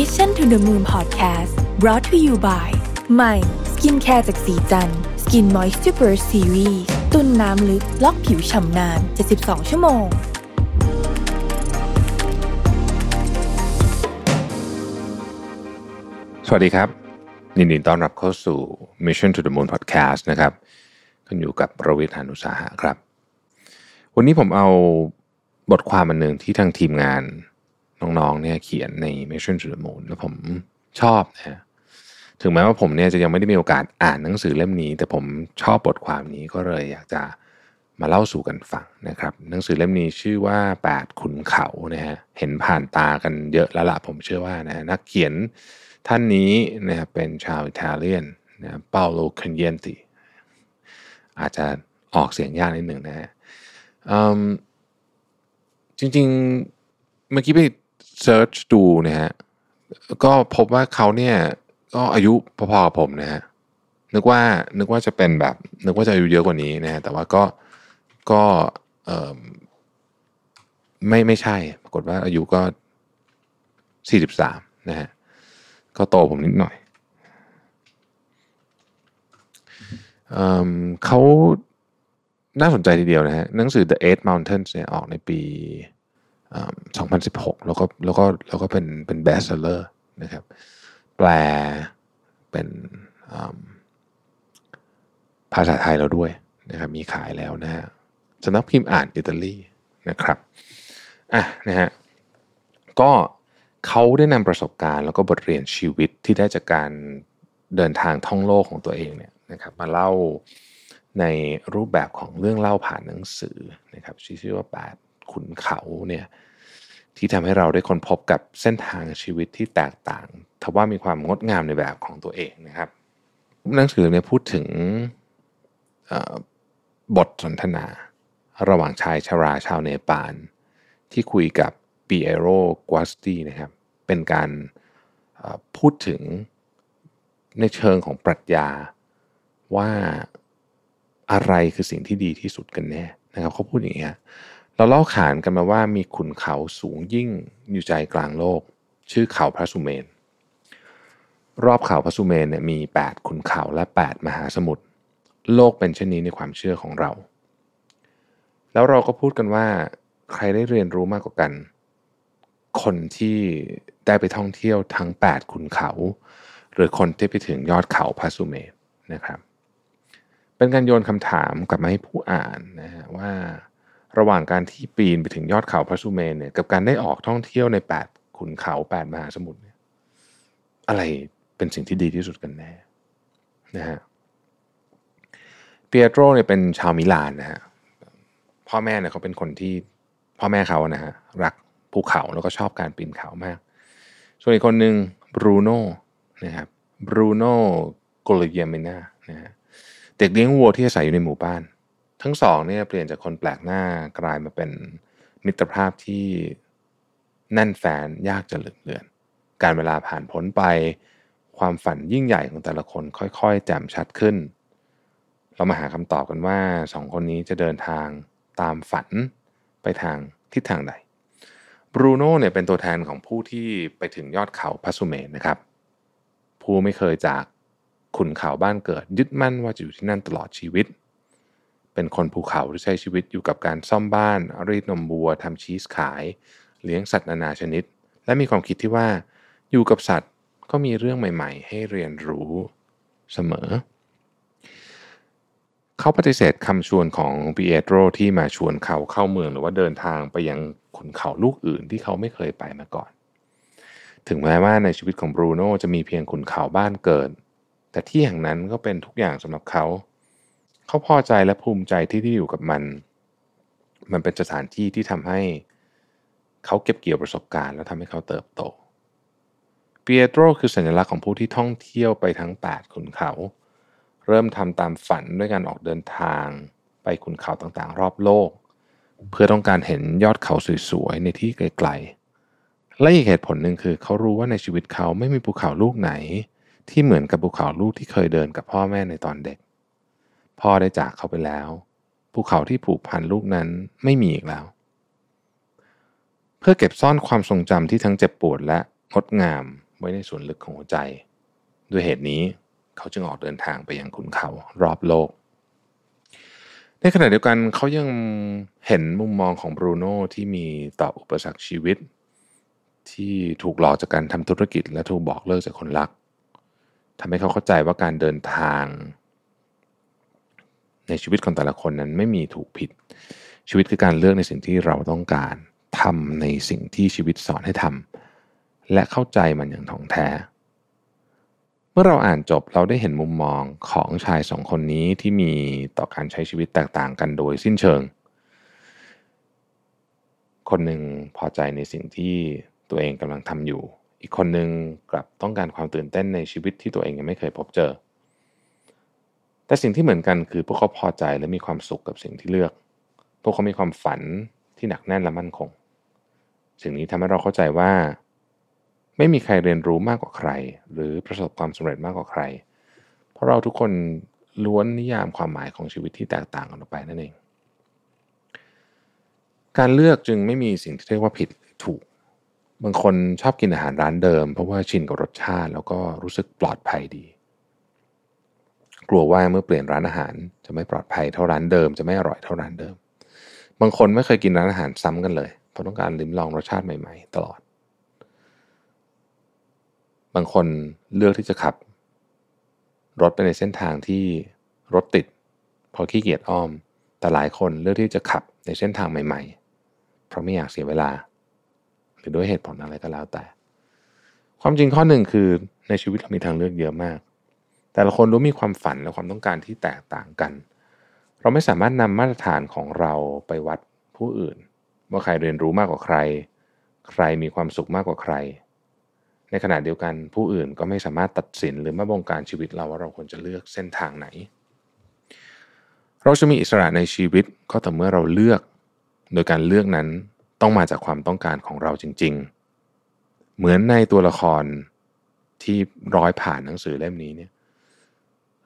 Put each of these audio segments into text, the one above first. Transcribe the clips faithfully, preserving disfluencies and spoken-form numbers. Mission to the Moon Podcast brought to you by ใหม่สกินแคร์จากสีจันทร์สกินมอยส์เจอร์เบอร์ซีรีส์ตุ้นน้ำลึกล็อกผิวฉ่ำนานเจ็ดสิบสองชั่วโมงสวัสดีครับยินดีต้อนรับเข้าสู่ Mission to the Moon Podcast นะครับคุณอยู่กับประวิทย์ หาญอุตสาหะครับวันนี้ผมเอาบทความอันนึงที่ทางทีมงานน้องๆเนี่ยเขียนใน Mission to the Moon แล้วผมชอบนะถึงแม้ว่าผมเนี่ยจะยังไม่ได้มีโอกาสอ่านหนังสือเล่มนี้แต่ผมชอบบทความนี้ก็เลยอยากจะมาเล่าสู่กันฟังนะครับหนังสือเล่มนี้ชื่อว่าแปดขุนเขานะฮะเห็นผ่านตากันเยอะแล้วล่ะผมเชื่อว่านะนักเขียนท่านนี้นะครับเป็นชาวอิตาเลียนนะเปาโล คอนเยนติอาจจะออกเสียงยากนิดหนึ่งนะฮะจริงๆเมื่อกี้ไปเซิร์ชดูนะฮะก็พบว่าเขาเนี่ยก็อายุพอๆกับผมนะฮะนึกว่านึกว่าจะเป็นแบบนึกว่าจะอายุเยอะกว่านี้นะฮะแต่ว่าก็ก็เอ่อไม่ไม่ใช่ปรากฏว่าอายุก็สี่สิบสามนะฮะก็โตผมนิดหน่อยเอ่อเขาน่าสนใจทีเดียวนะฮะหนังสือ The Eight Mountains เนี่ยออกในปีสองพันสิบหกแล้วก็แล้วก็แล้วก็เป็นเป็น best seller นะครับแปลเป็นภาษาไทยเราด้วยนะครับมีขายแล้วนะฮะสำนักพิมพ์อ่านอิตาลีนะครับอ่ะนะฮะก็เขาได้นำประสบการณ์แล้วก็บทเรียนชีวิตที่ได้จากการเดินทางท่องโลกของตัวเองเนี่ยนะครับมาเล่าในรูปแบบของเรื่องเล่าผ่านหนังสือนะครับชื่อว่าแปดขุนเขาเนี่ยที่ทำให้เราได้ค้นพบกับเส้นทางชีวิตที่แตกต่างทว่ามีความงดงามในแบบของตัวเองนะครับหนังสือเนี่ยพูดถึงบทสนทนาระหว่างชายชราชาวเนปาลที่คุยกับปิเอโร กัวสตีนะครับเป็นการพูดถึงในเชิงของปรัชญาว่าอะไรคือสิ่งที่ดีที่สุดกันแน่นะครับเขาพูดอย่างนี้เราเล่าขานกันมาว่ามีขุนเขาสูงยิ่งอยู่ใจกลางโลกชื่อเขาพระสุเมนรอบเขาพระสุเมนเนี่ยมีแปดขุนเขาและแปดมหาสมุทรโลกเป็นเช่นนี้ในความเชื่อของเราแล้วเราก็พูดกันว่าใครได้เรียนรู้มากกว่ากันคนที่ได้ไปท่องเที่ยวทั้งแปดขุนเขาหรือคนที่ไปถึงยอดเขาพระสุเมนนะครับเป็นการโยนคำถามกลับมาให้ผู้อ่านนะฮะว่าระหว่างการที่ปีนไปถึงยอดเขาพระสุเมนเนี่ยกับการได้ออกท่องเที่ยวในแปดขุนเขาแปดมหาสมุทรเนี่ยอะไรเป็นสิ่งที่ดีที่สุดกันแน่นะฮะเปียโตรเนี่ยเป็นชาวมิลานนะฮะพ่อแม่เนี่ยเขาเป็นคนที่พ่อแม่เขานะฮะรักภูเขาแล้วก็ชอบการปีนเขามากส่วนอีกคนหนึ่งบรูโน่นะครับบรูโน่โกลเยเมนานะฮะเด็กเลี้ยงวัวที่อาศัยอยู่ในหมู่บ้านทั้งสองเนี่ยเปลี่ยนจากคนแปลกหน้ากลายมาเป็นมิตรภาพที่แน่นแฟ้นยากจะลืมเลือนการเวลาผ่านพ้นไปความฝันยิ่งใหญ่ของแต่ละคนค่อยๆแจ่มชัดขึ้นเรามาหาคำตอบกันว่าสองคนนี้จะเดินทางตามฝันไปทางทิศทางใดบรูโน่เนี่ยเป็นตัวแทนของผู้ที่ไปถึงยอดเขาพระสุเมนนะครับผู้ไม่เคยจากขุนเขาบ้านเกิดยึดมั่นว่าจะอยู่ที่นั่นตลอดชีวิตเป็นคนภูเขาที่ใช้ชีวิตอยู่กับการซ่อมบ้านรีดนมวัวทำชีสขายเลี้ยงสัตว์นานาชนิดและมีความคิดที่ว่าอยู่กับสัตว์ก็มีเรื่องใหม่ๆให้เรียนรู้เสมอเขาปฏิเสธคำชวนของปิเอโตรที่มาชวนเขาเข้าเมืองหรือว่าเดินทางไปยังขุนเขาลูกอื่นที่เขาไม่เคยไปมาก่อนถึงแม้ว่าในชีวิตของบรูโน่จะมีเพียงขุนเขาบ้านเกิดแต่ที่แห่งนั้นก็เป็นทุกอย่างสำหรับเขาเขาพอใจและภูมิใจที่ได้อยู่กับมันมันเป็นสถานที่ที่ทำให้เขาเก็บเกี่ยวประสบการณ์และทำให้เขาเติบโตเปียโตรคือสัญลักษณ์ของผู้ที่ท่องเที่ยวไปทั้งแปดขุนเขาเริ่มทำตามฝันด้วยการออกเดินทางไปขุนเขาต่างๆรอบโลกเพื่อต้องการเห็นยอดเขาสวยๆในที่ไกลๆและอีกเหตุผลหนึ่งคือเขารู้ว่าในชีวิตเขาไม่มีภูเขาลูกไหนที่เหมือนกับภูเขาลูกที่เคยเดินกับพ่อแม่ในตอนเด็กพ่อได้จากเขาไปแล้วภูเขาที่ผูกพันลูกนั้นไม่มีอีกแล้วเพื่อเก็บซ่อนความทรงจำที่ทั้งเจ็บปวดและงดงาม ว้ในส่วนลึกของหัวใจด้วยเหตุนี้เขาจึงออกเดินทางไปยังขุนเขารอบโลกในขณะเดียวกันเขายังเห็นมุมมองของบรูโน่ที่มีต่ออุปสรรคชีวิตที่ถูกหลอกจากการทำธุรกิจและถูกบอกเลิกจากคนรักทำให้เขาเข้าใจว่าการเดินทางในชีวิตของแต่ละคนนั้นไม่มีถูกผิดชีวิตคือการเลือกในสิ่งที่เราต้องการทำในสิ่งที่ชีวิตสอนให้ทำและเข้าใจมันอย่างถ่องแท้เมื่อเราอ่านจบเราได้เห็นมุมมองของชายสองคนนี้ที่มีต่อการใช้ชีวิตแตกต่างกันโดยสิ้นเชิงคนหนึ่งพอใจในสิ่งที่ตัวเองกำลังทำอยู่อีกคนหนึ่งกลับต้องการความตื่นเต้นในชีวิตที่ตัวเองยังไม่เคยพบเจอแต่สิ่งที่เหมือนกันคือพวกเขาพอใจและมีความสุขกับสิ่งที่เลือกพวกเขามีความฝันที่หนักแน่นและมั่นคงสิ่งนี้ทำให้เราเข้าใจว่าไม่มีใครเรียนรู้มากกว่าใครหรือประสบความสำเร็จมากกว่าใครเพราะเราทุกคนล้วนนิยามความหมายของชีวิตที่แตกต่างกันออกไปนั่นเองการเลือกจึงไม่มีสิ่งที่เรียกว่าผิดหรือถูกบางคนชอบกินอาหารร้านเดิมเพราะว่าชินกับรสชาติแล้วก็รู้สึกปลอดภัยดีกลัวว่าเมื่อเปลี่ยนร้านอาหารจะไม่ปลอดภัยเท่าร้านเดิมจะไม่อร่อยเท่าร้านเดิมบางคนไม่เคยกินร้านอาหารซ้ำกันเลยเพราะต้องการลิ้มลองรสชาติใหม่ๆตลอดบางคนเลือกที่จะขับรถไปในเส้นทางที่รถติดเพราะขี้เกียจอ้อมแต่หลายคนเลือกที่จะขับในเส้นทางใหม่ๆเพราะไม่อยากเสียเวลาหรือด้วยเหตุผลอะไรก็แล้วแต่ความจริงข้อหนึ่งคือในชีวิตเรามีทางเลือกเยอะมากแต่ละคนรู้มีความฝันและความต้องการที่แตกต่างกันเราไม่สามารถนำมาตรฐานของเราไปวัดผู้อื่นว่าใครเรียนรู้มากกว่าใครใครมีความสุขมากกว่าใครในขณะเดียวกันผู้อื่นก็ไม่สามารถตัดสินหรือมาบงการชีวิตเราว่าเราควรจะเลือกเส้นทางไหนเราจะมีอิสระในชีวิตก็ต่อเมื่อเราเลือกโดยการเลือกนั้นต้องมาจากความต้องการของเราจริงๆเหมือนในตัวละครที่ร้อยผ่านหนังสือเล่มนี้เนี่ย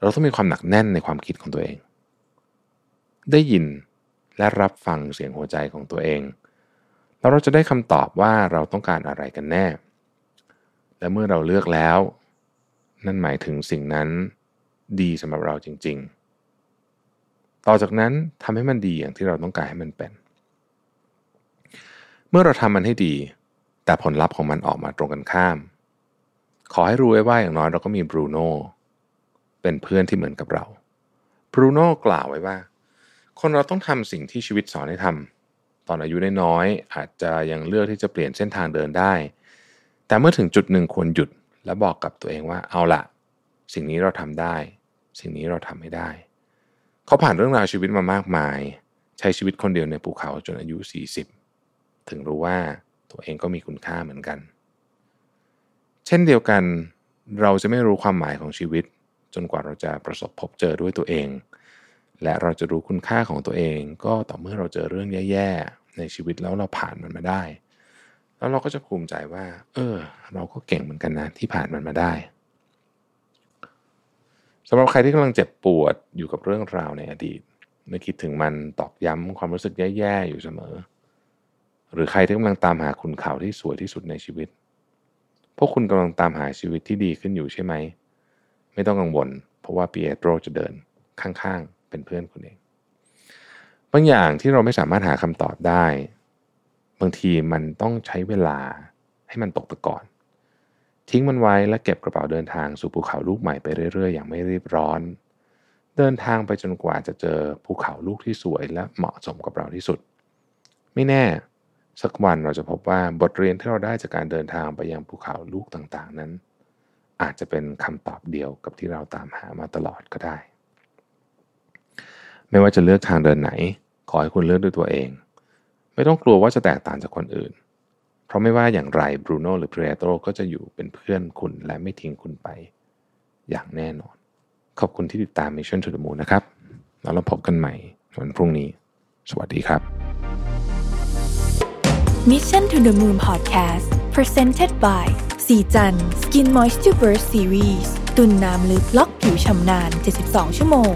เราต้องมีความหนักแน่นในความคิดของตัวเองได้ยินและรับฟังเสียงหัวใจของตัวเองแล้วเราจะได้คำตอบว่าเราต้องการอะไรกันแน่และเมื่อเราเลือกแล้วนั่นหมายถึงสิ่งนั้นดีสำหรับเราจริงๆต่อจากนั้นทำให้มันดีอย่างที่เราต้องการให้มันเป็นเมื่อเราทำมันให้ดีแต่ผลลัพธ์ของมันออกมาตรงกันข้ามขอให้รู้ไว้ว่าอย่างน้อยเราก็มีบรูโน่เป็นเพื่อนที่เหมือนกับเราบรูโน่กล่าวไว้ว่าคนเราต้องทำสิ่งที่ชีวิตสอนให้ทำตอนอายุน้อยๆอาจจะยังเลือกที่จะเปลี่ยนเส้นทางเดินได้แต่เมื่อถึงจุดหนึ่งควรหยุดและบอกกับตัวเองว่าเอาล่ะสิ่งนี้เราทำได้สิ่งนี้เราทำไม่ได้เขาผ่านเรื่องราวชีวิตมามากมายใช้ชีวิตคนเดียวในภูเขาจนอายุสี่สิบถึงรู้ว่าตัวเองก็มีคุณค่าเหมือนกันเช่นเดียวกันเราจะไม่รู้ความหมายของชีวิตจนกว่าเราจะประสบพบเจอด้วยตัวเองและเราจะรู้คุณค่าของตัวเองก็ต่อเมื่อเราเจอเรื่องแย่ๆในชีวิตแล้วเราผ่านมันมาได้แล้วเราก็จะภูมิใจว่าเออเราก็เก่งเหมือนกันนะที่ผ่านมันมาได้สำหรับใครที่กำลังเจ็บปวดอยู่กับเรื่องราวในอดีตเมื่อคิดถึงมันตอกย้ำความรู้สึกแย่ๆอยู่เสมอหรือใครที่กำลังตามหาขุนเขาที่สวยที่สุดในชีวิตพวกคุณกำลังตามหาชีวิตที่ดีขึ้นอยู่ใช่ไหมไม่ต้องกังวลเพราะว่าปีเอโตรจะเดินข้างๆเป็นเพื่อนคุณเองบางอย่างที่เราไม่สามารถหาคำตอบได้บางทีมันต้องใช้เวลาให้มันตกตะกอนทิ้งมันไว้และเก็บกระเป๋าเดินทางสู่ภูเขาลูกใหม่ไปเรื่อยๆอย่างไม่รีบร้อนเดินทางไปจนกว่าจะเจอภูเขาลูกที่สวยและเหมาะสมกับเราที่สุดไม่แน่สักวันเราจะพบว่าบทเรียนที่เราได้จากการเดินทางไปยังภูเขาลูกต่างๆนั้นอาจจะเป็นคำตอบเดียวกับที่เราตามหามาตลอดก็ได้ไม่ว่าจะเลือกทางเดินไหนขอให้คุณเลือกด้วยตัวเองไม่ต้องกลัวว่าจะแตกต่างจากคนอื่นเพราะไม่ว่าอย่างไรบรูโน่หรือเปเรโตรก็จะอยู่เป็นเพื่อนคุณและไม่ทิ้งคุณไปอย่างแน่นอนขอบคุณที่ติดตาม Mission to the Moon นะครับแล้วเราพบกันใหม่วันพรุ่งนี้สวัสดีครับ Mission to the Moon Podcast Presented by สีจัน Skin Moisture Burst Series ตุ่นน้ำลึกล็อกผิวชำนานเจ็ดสิบสองชั่วโมง